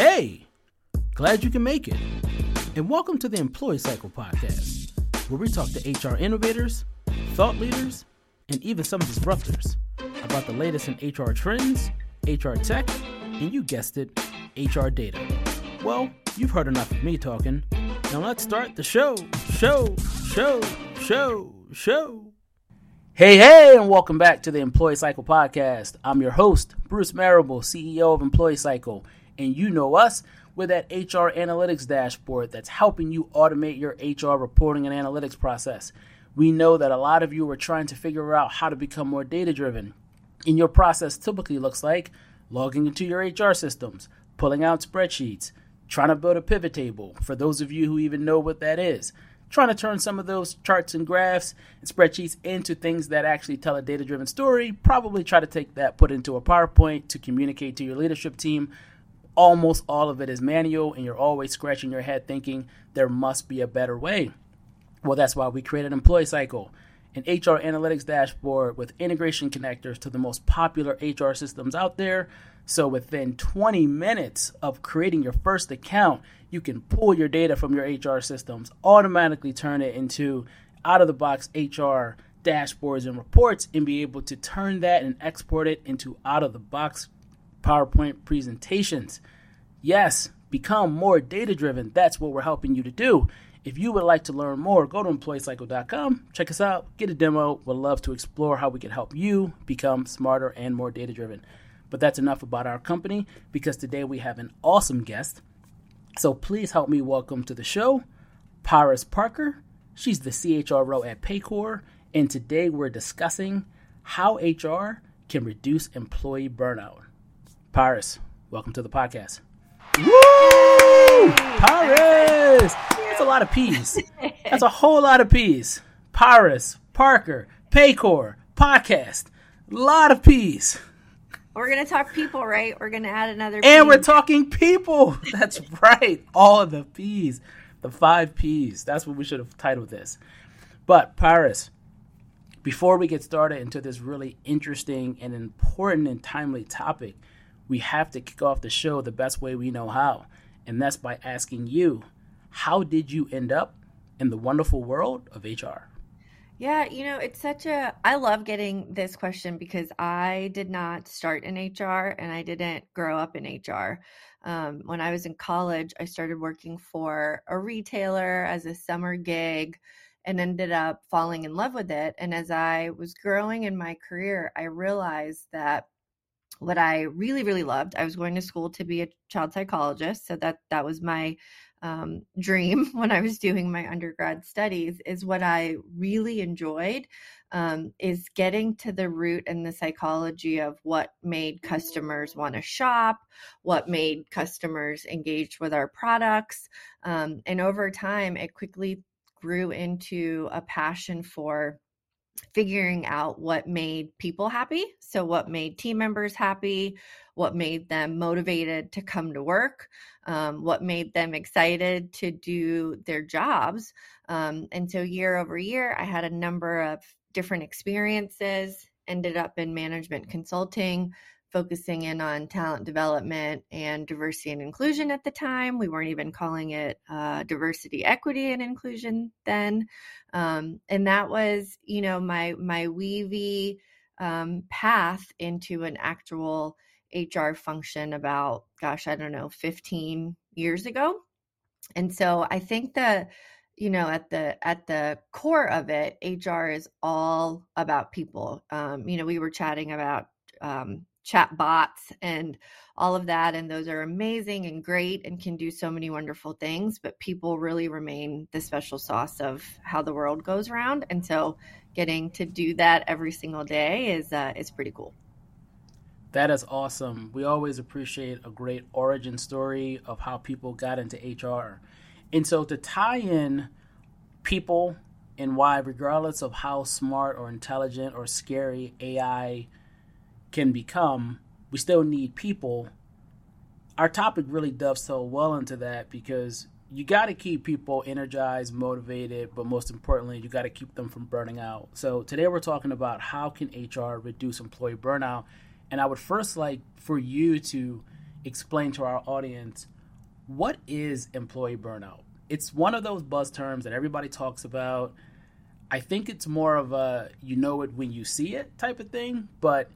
Hey, glad you can make it. And welcome to the Employee Cycle podcast, where we talk to HR innovators, thought leaders, and even some disruptors about the latest in HR trends, HR tech, and you guessed it, HR data. Well, you've heard enough of me talking. Now let's start the show. Hey, and welcome back to the Employee Cycle podcast. I'm your host, Bruce Marable, CEO of Employee Cycle. And you know us, we're that HR analytics dashboard that's helping you automate your HR reporting and analytics process. We know that a lot of you are trying to figure out how to become more data-driven. And your process typically looks like logging into your HR systems, pulling out spreadsheets, trying to build a pivot table, for those of you who even know what that is, trying to turn some of those charts and graphs and spreadsheets into things that actually tell a data-driven story, probably try to take that, put into a PowerPoint to communicate to your leadership team. Almost all of it is manual, and you're always scratching your head thinking there must be a better way. Well, that's why we created Employee Cycle, an HR analytics dashboard with integration connectors to the most popular HR systems out there. So within 20 minutes of creating your first account, you can pull your data from your HR systems, automatically turn it into out-of-the-box HR dashboards and reports, and be able to turn that and export it into out-of-the-box PowerPoint presentations. Yes, become more data-driven. That's what we're helping you to do. If you would like to learn more, go to EmployeeCycle.com, check us out, get a demo. We'd love to explore how we can help you become smarter and more data-driven. But that's enough about our company, because today we have an awesome guest. So please help me welcome to the show, Paaras Parker. She's the CHRO at Paycor, and today we're discussing how HR can reduce employee burnout. Paaras, welcome to the podcast. Woo! Paaras! That's a lot of P's. That's a whole lot of P's. Paaras, Parker, Paycor, podcast. A lot of P's. We're going to talk people, right? We're going to add another P. And we're talking people. That's right. All of the P's. The 5 P's. That's what we should have titled this. But Paaras, before we get started into this really interesting and important and timely topic, we have to kick off the show the best way we know how, and that's by asking you, how did you end up in the wonderful world of HR? Yeah, you know, it's such a, I love getting this question because I did not start in HR and I didn't grow up in HR. When I was in college, I started working for a retailer as a summer gig and ended up falling in love with it. And as I was growing in my career, I realized that what I really, really loved, I was going to school to be a child psychologist. So that was my dream when I was doing my undergrad studies, is what I really enjoyed is getting to the root and the psychology of what made customers want to shop, what made customers engaged with our products. And over time, it quickly grew into a passion for figuring out what made people happy. So what made team members happy, what made them motivated to come to work, what made them excited to do their jobs. And so year over year, I had a number of different experiences, ended up in management consulting, focusing in on talent development and diversity and inclusion at the time. We weren't even calling it diversity, equity, and inclusion then. And that was, you know, my weavy path into an actual HR function about, 15 years ago. And so I think that, you know, at the core of it, HR is all about people. You know, we were chatting about chat bots and all of that. And those are amazing and great and can do so many wonderful things, but people really remain the special sauce of how the world goes around. And so getting to do that every single day is pretty cool. That is awesome. We always appreciate a great origin story of how people got into HR. And so to tie in people and why, regardless of how smart or intelligent or scary AI can become, we still need people. Our topic really dovetails well into that, because you got to keep people energized, motivated, but most importantly, you got to keep them from burning out. So today we're talking about how can HR reduce employee burnout. And I would first like for you to explain to our audience, what is employee burnout? It's one of those buzz terms that everybody talks about. I think it's more of a you know it when you see it type of thing, but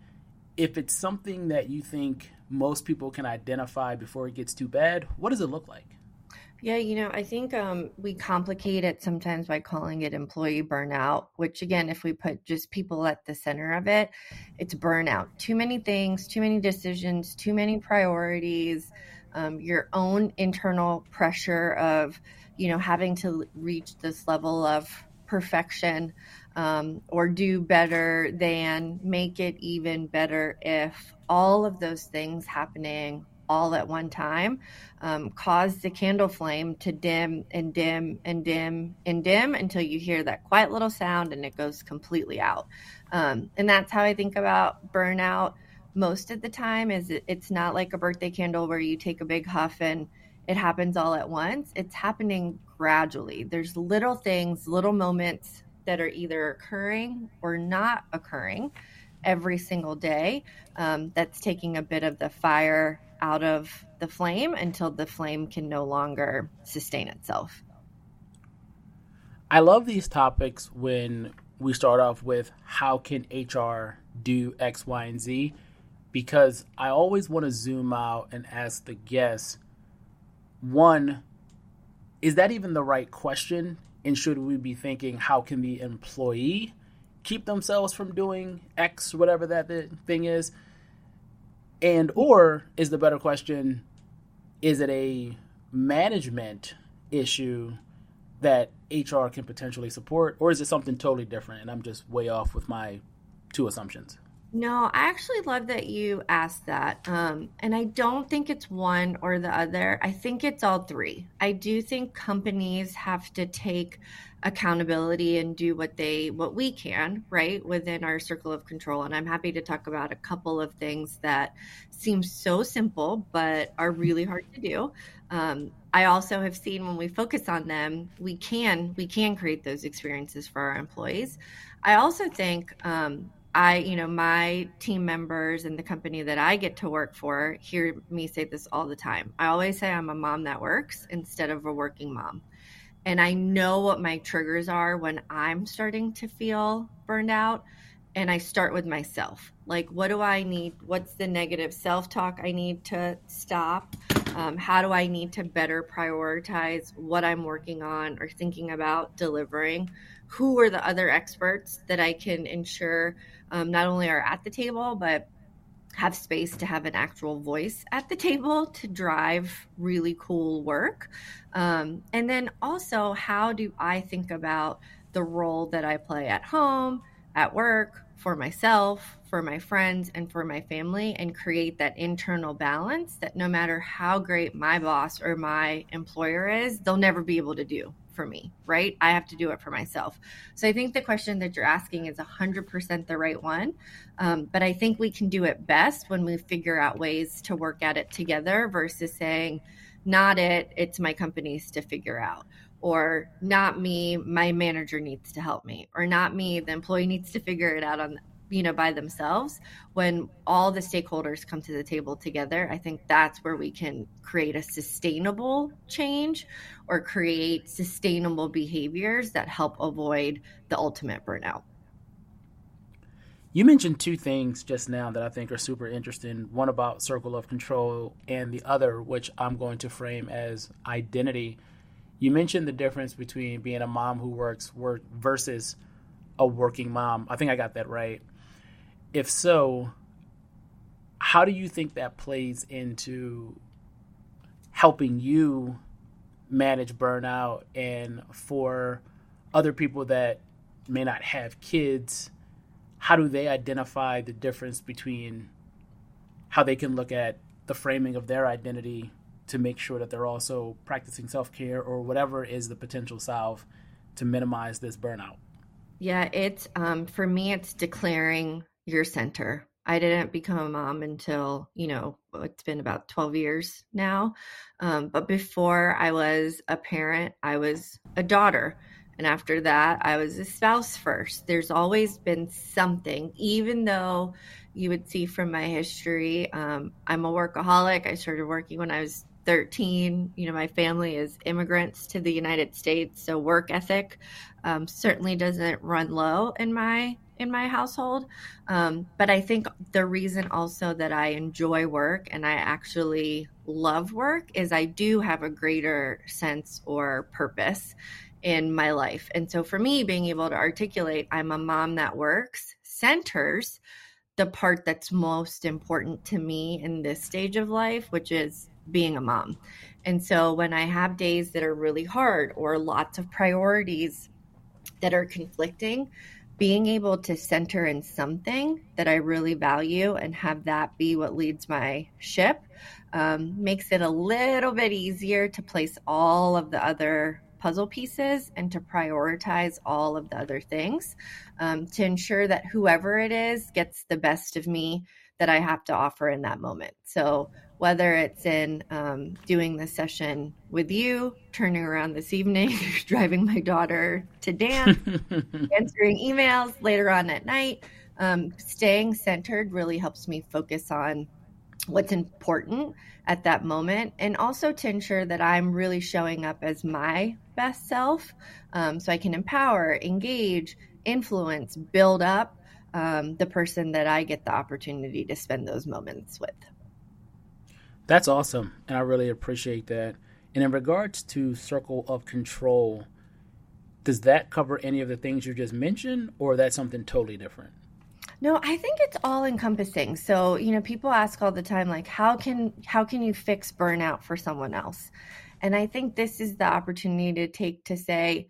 if it's something that you think most people can identify before it gets too bad, what does it look like? Yeah, I think we complicate it sometimes by calling it employee burnout, which again, if we put just people at the center of it, it's burnout. Too many things, too many decisions, too many priorities, your own internal pressure of, having to reach this level of perfection or do better than, make it even better if, all of those things happening all at one time cause the candle flame to dim and dim and dim and dim until you hear that quiet little sound and it goes completely out. And that's how I think about burnout most of the time. Is it's not like a birthday candle where you take a big huff and it happens all at once. It's happening gradually. There's little things, little moments that are either occurring or not occurring every single day. That's taking a bit of the fire out of the flame until the flame can no longer sustain itself. I love these topics when we start off with how can HR do X, Y, and Z, because I always want to zoom out and ask the guests, one, is that even the right question? And should we be thinking, how can the employee keep themselves from doing X, whatever that thing is? And or is the better question, is it a management issue that HR can potentially support, or is it something totally different and I'm just way off with my two assumptions? No, I actually love that you asked that. And I don't think it's one or the other. I think it's all three. I do think companies have to take accountability and do what we can, right, within our circle of control. And I'm happy to talk about a couple of things that seem so simple but are really hard to do. I also have seen when we focus on them, we can create those experiences for our employees. I also think my team members and the company that I get to work for hear me say this all the time. I always say I'm a mom that works instead of a working mom. And I know what my triggers are when I'm starting to feel burned out. And I start with myself. Like, what do I need? What's the negative self-talk I need to stop? How do I need to better prioritize what I'm working on or thinking about delivering? Who are the other experts that I can ensure not only are at the table, but have space to have an actual voice at the table to drive really cool work? And then also, how do I think about the role that I play at home, at work, for myself, for my friends, and for my family, and create that internal balance that no matter how great my boss or my employer is, they'll never be able to do for me, right? I have to do it for myself. So I think the question that you're asking is 100% the right one. But I think we can do it best when we figure out ways to work at it together versus saying, not it, it's my company's to figure out. Or not me, my manager needs to help me. Or not me, the employee needs to figure it out on, by themselves. When all the stakeholders come to the table together, I think that's where we can create a sustainable change or create sustainable behaviors that help avoid the ultimate burnout. You mentioned two things just now that I think are super interesting. One about circle of control and the other, which I'm going to frame as identity. You mentioned the difference between being a mom who works versus a working mom. I think I got that right. If so, how do you think that plays into helping you manage burnout, and for other people that may not have kids, how do they identify the difference between how they can look at the framing of their identity to make sure that they're also practicing self-care or whatever is the potential salve to minimize this burnout? Yeah, it's for me, it's declaring your center. I didn't become a mom until, it's been about 12 years now. But before I was a parent, I was a daughter. And after that, I was a spouse first. There's always been something, even though you would see from my history, I'm a workaholic. I started working when I was 13. You know, my family is immigrants to the United States, so work ethic certainly doesn't run low in my household. But I think the reason also that I enjoy work and I actually love work is I do have a greater sense or purpose in my life. And so for me, being able to articulate, I'm a mom that works, centers the part that's most important to me in this stage of life, which is being a mom. And so when I have days that are really hard or lots of priorities that are conflicting, being able to center in something that I really value and have that be what leads my ship makes it a little bit easier to place all of the other puzzle pieces and to prioritize all of the other things to ensure that whoever it is gets the best of me that I have to offer in that moment. So whether it's in doing this session with you, turning around this evening, driving my daughter to dance, answering emails later on at night, staying centered really helps me focus on what's important at that moment. And also to ensure that I'm really showing up as my best self so I can empower, engage, influence, build up the person that I get the opportunity to spend those moments with. That's awesome. And I really appreciate that. And in regards to circle of control, does that cover any of the things you just mentioned, or that's something totally different? No, I think it's all encompassing. So, you know, people ask all the time, like, how can you fix burnout for someone else? And I think this is the opportunity to take to say,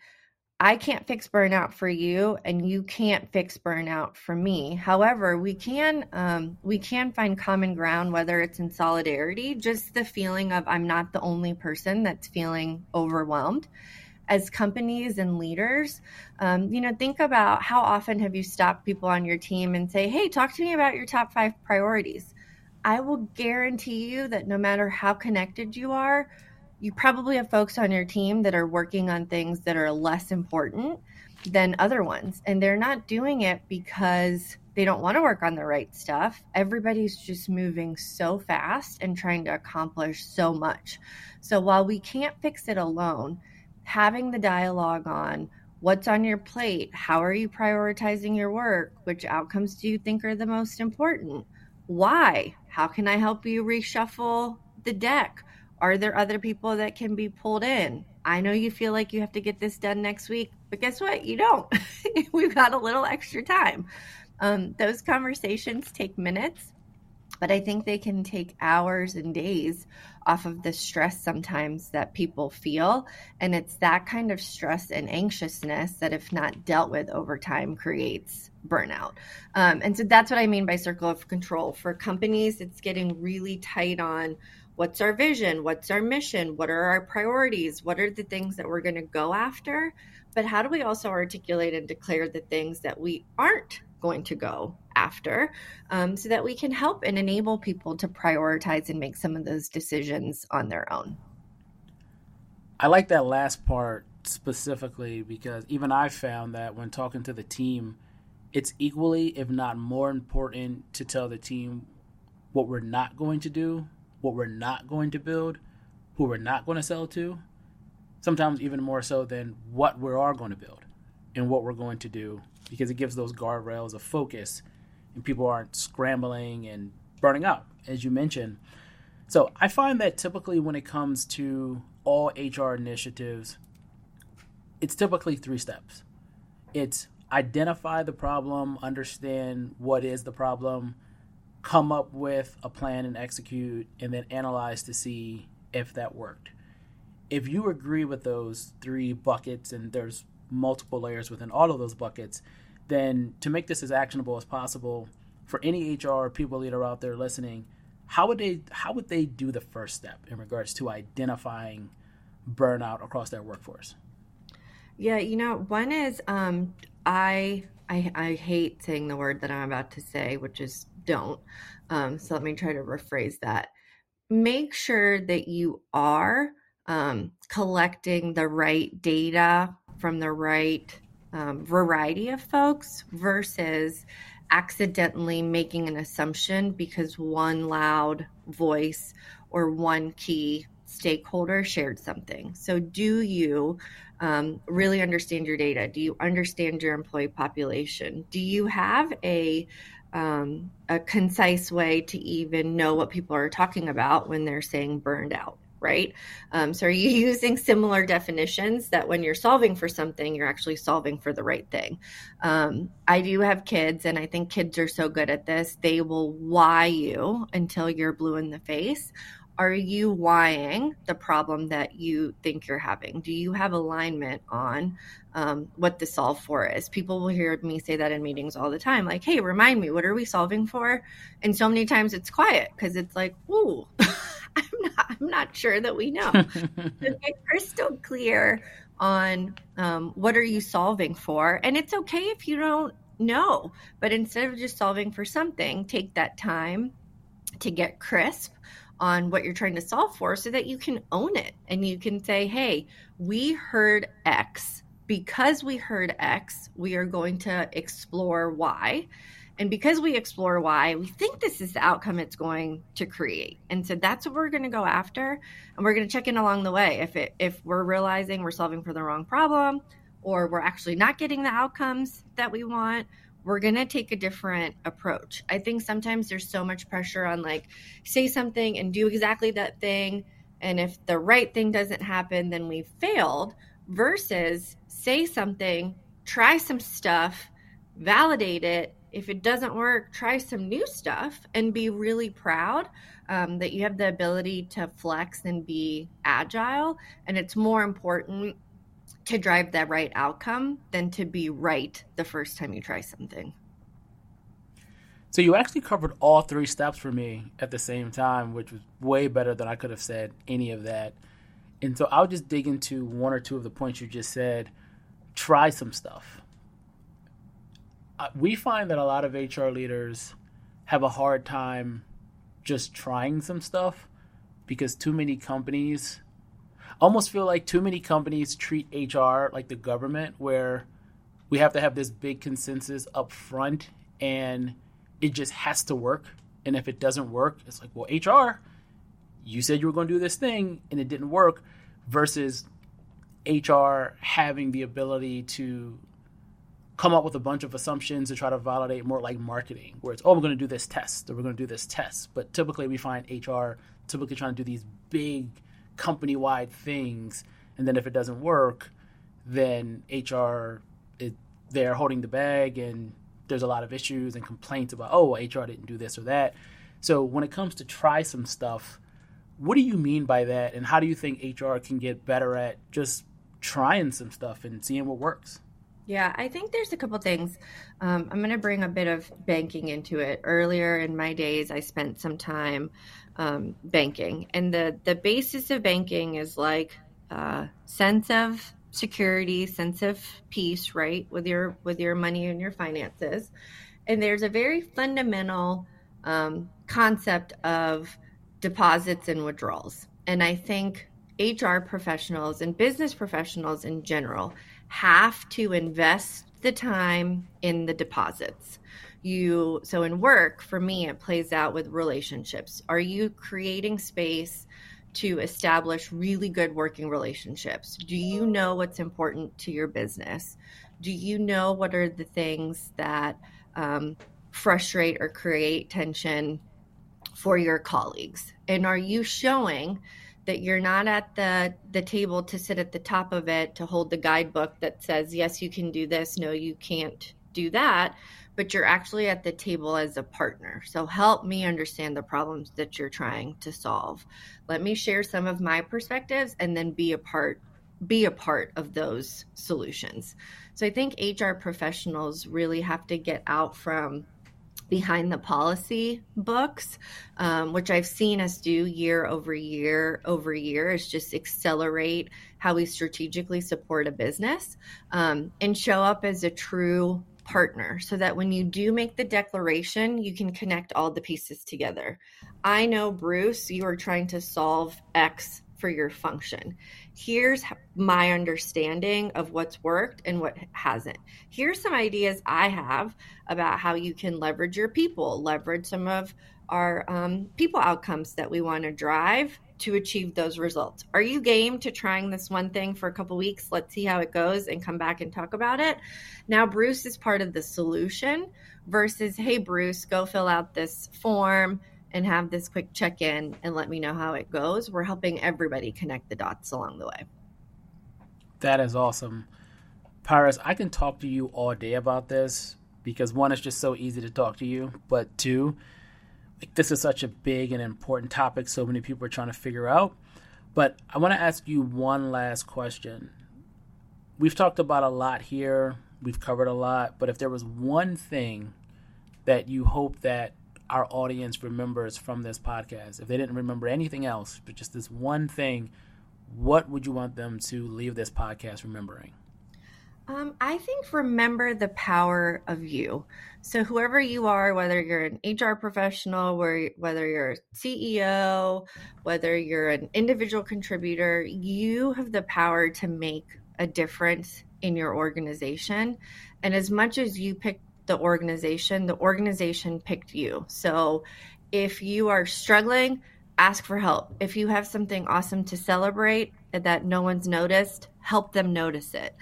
I can't fix burnout for you, and you can't fix burnout for me. However, we can find common ground, whether it's in solidarity, just the feeling of I'm not the only person that's feeling overwhelmed. As companies and leaders, you know, think about how often have you stopped people on your team and say, hey, talk to me about your top 5 priorities. I will guarantee you that no matter how connected you are, you probably have folks on your team that are working on things that are less important than other ones. And they're not doing it because they don't want to work on the right stuff. Everybody's just moving so fast and trying to accomplish so much. So while we can't fix it alone, having the dialogue on what's on your plate, how are you prioritizing your work, which outcomes do you think are the most important, why, how can I help you reshuffle the deck? Are there other people that can be pulled in? I know you feel like you have to get this done next week, but guess what? You don't. We've got a little extra time. Those conversations take minutes, but I think they can take hours and days off of the stress sometimes that people feel. And it's that kind of stress and anxiousness that, if not dealt with over time, creates burnout. And so that's what I mean by circle of control. For companies, it's getting really tight on what's our vision? What's our mission? What are our priorities? What are the things that we're going to go after? But how do we also articulate and declare the things that we aren't going to go after so that we can help and enable people to prioritize and make some of those decisions on their own? I like that last part specifically because even I found that when talking to the team, it's equally, if not more important to tell the team what we're not going to do, what we're not going to build, who we're not going to sell to, sometimes even more so than what we are going to build and what we're going to do, because it gives those guardrails of focus and people aren't scrambling and burning out, as you mentioned. So I find that typically when it comes to all HR initiatives, it's typically 3 steps. It's identify the problem, understand what is the problem, come up with a plan and execute, and then analyze to see if that worked. If you agree with those 3 buckets, and there's multiple layers within all of those buckets, then to make this as actionable as possible for any HR or people leader out there listening, how would they do the first step in regards to identifying burnout across their workforce? Yeah, you know, one is I hate saying the word that I'm about to say, which is don't. So let me try to rephrase that. Make sure that you are collecting the right data from the right variety of folks versus accidentally making an assumption because one loud voice or one key stakeholder shared something. So do you really understand your data? Do you understand your employee population? Do you have a concise way to even know what people are talking about when they're saying burned out, right? So are you using similar definitions that when you're solving for something, you're actually solving for the right thing? I do have kids, and I think kids are so good at this. They will why you until you're blue in the face. Are you whying the problem that you think you're having? Do you have alignment on what the solve for is? People will hear me say that in meetings all the time, like, hey, remind me, what are we solving for? And so many times it's quiet because it's like, ooh, I'm not sure that we know. So get crystal clear on what are you solving for? And it's okay if you don't know, but instead of just solving for something, take that time to get crisp on what you're trying to solve for so that you can own it and you can say, hey, we heard X. Because we heard X, we are going to explore Y. And because we explore Y, we think this is the outcome it's going to create. And so that's what we're going to go after. And we're going to check in along the way if we're realizing we're solving for the wrong problem or we're actually not getting the outcomes that we want. We're going to take a different approach. I think sometimes there's so much pressure on like, say something and do exactly that thing. And if the right thing doesn't happen, then we failed versus say something, try some stuff, validate it. If it doesn't work, try some new stuff and be really proud that you have the ability to flex and be agile. And it's more important to drive that right outcome than to be right the first time you try something. So you actually covered all three steps for me at the same time, which was way better than I could have said any of that. And so I'll just dig into one or two of the points you just said. Try some stuff. We find that a lot of HR leaders have a hard time just trying some stuff because too many companies almost feel like too many companies treat HR like the government, where we have to have this big consensus up front and it just has to work. And if it doesn't work, it's like, well, HR, you said you were going to do this thing and it didn't work, versus HR having the ability to come up with a bunch of assumptions to try to validate, more like marketing, where it's, oh, we're going to do this test or we're going to do this test. But typically we find HR typically trying to do these big company-wide things, and then if it doesn't work, then HR, they're holding the bag, and there's a lot of issues and complaints about, oh, HR didn't do this or that. So when it comes to try some stuff, what do you mean by that, and how do you think HR can get better at just trying some stuff and seeing what works? Yeah, I think there's a couple things. I'm going to bring a bit of banking into it. Earlier in my days, I spent some time banking. And the basis of banking is like sense of security, sense of peace, right, with your money and your finances. And there's a very fundamental concept of deposits and withdrawals. And I think HR professionals and business professionals in general have to invest the time in the deposits. So in work, for me, it plays out with relationships. Are you creating space to establish really good working relationships? Do you know what's important to your business? Do you know what are the things that frustrate or create tension for your colleagues? And are you showing that you're not at the table to sit at the top of it, to hold the guidebook that says, yes, you can do this, no, you can't do that, but you're actually at the table as a partner. So help me understand the problems that you're trying to solve. Let me share some of my perspectives and then be a part of those solutions. So I think HR professionals really have to get out from behind the policy books, which I've seen us do year over year, is just accelerate how we strategically support a business and show up as a true partner so that when you do make the declaration, you can connect all the pieces together. I know, Bruce, you are trying to solve X for your function. Here's my understanding of what's worked and what hasn't. Here's some ideas I have about how you can leverage your people, leverage some of our people outcomes that we want to drive to achieve those results. Are you game to trying this one thing for a couple weeks? Let's see how it goes and come back and talk about it. Now, Bruce is part of the solution versus, hey, Bruce, go fill out this form and have this quick check-in and let me know how it goes. We're helping everybody connect the dots along the way. That is awesome. Paaras, I can talk to you all day about this because one, it's just so easy to talk to you, but two, this is such a big and important topic so many people are trying to figure out. But I want to ask you one last question. We've talked about a lot here. We've covered a lot. But if there was one thing that you hope that our audience remembers from this podcast, if they didn't remember anything else, but just this one thing, what would you want them to leave this podcast remembering? I think remember the power of you. So whoever you are, whether you're an HR professional, whether you're a CEO, whether you're an individual contributor, you have the power to make a difference in your organization. And as much as you picked the organization picked you. So if you are struggling, ask for help. If you have something awesome to celebrate that no one's noticed, help them notice it.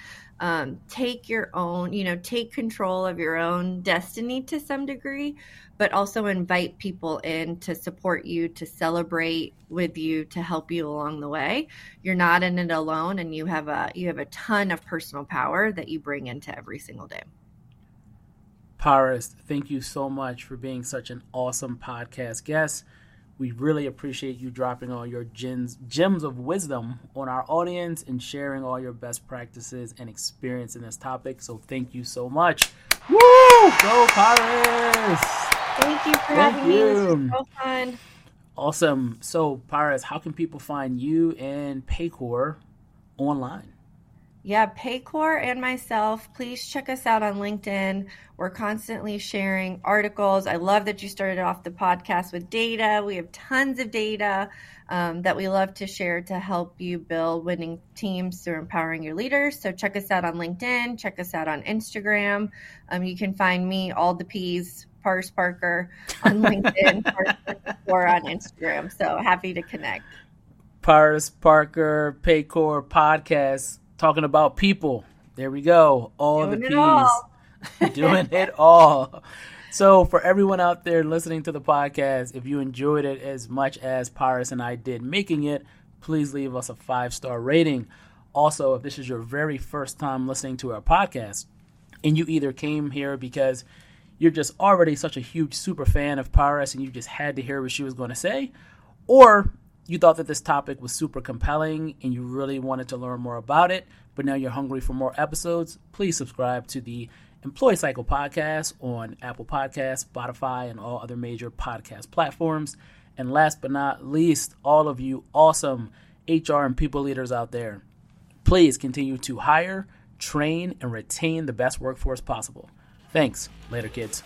Take your own, take control of your own destiny to some degree, but also invite people in to support you, to celebrate with you, to help you along the way. You're not in it alone, and you have a ton of personal power that you bring into every single day. Paaras, thank you so much for being such an awesome podcast guest. We really appreciate you dropping all your gems of wisdom on our audience and sharing all your best practices and experience in this topic. So thank you so much. Woo! Go Paaras! Thank you for having me. This was so fun. Awesome. So Paaras, how can people find you and Paycor online? Yeah, Paycor and myself, please check us out on LinkedIn. We're constantly sharing articles. I love that you started off the podcast with data. We have tons of data that we love to share to help you build winning teams through empowering your leaders. So check us out on LinkedIn. Check us out on Instagram. You can find me, all the P's, Paaras Parker, on LinkedIn or on Instagram. So happy to connect. Paaras Parker, Paycor podcast. Talking about people. There we go. All the P's. Doing it all. So for everyone out there listening to the podcast, if you enjoyed it as much as Paaras and I did making it, please leave us a 5-star rating. Also, if this is your very first time listening to our podcast and you either came here because you're just already such a huge super fan of Paaras and you just had to hear what she was going to say, or you thought that this topic was super compelling and you really wanted to learn more about it, but now you're hungry for more episodes, please subscribe to the Employee Cycle podcast on Apple Podcasts, Spotify, and all other major podcast platforms. And last but not least, all of you awesome HR and people leaders out there, please continue to hire, train, and retain the best workforce possible. Thanks. Later, kids.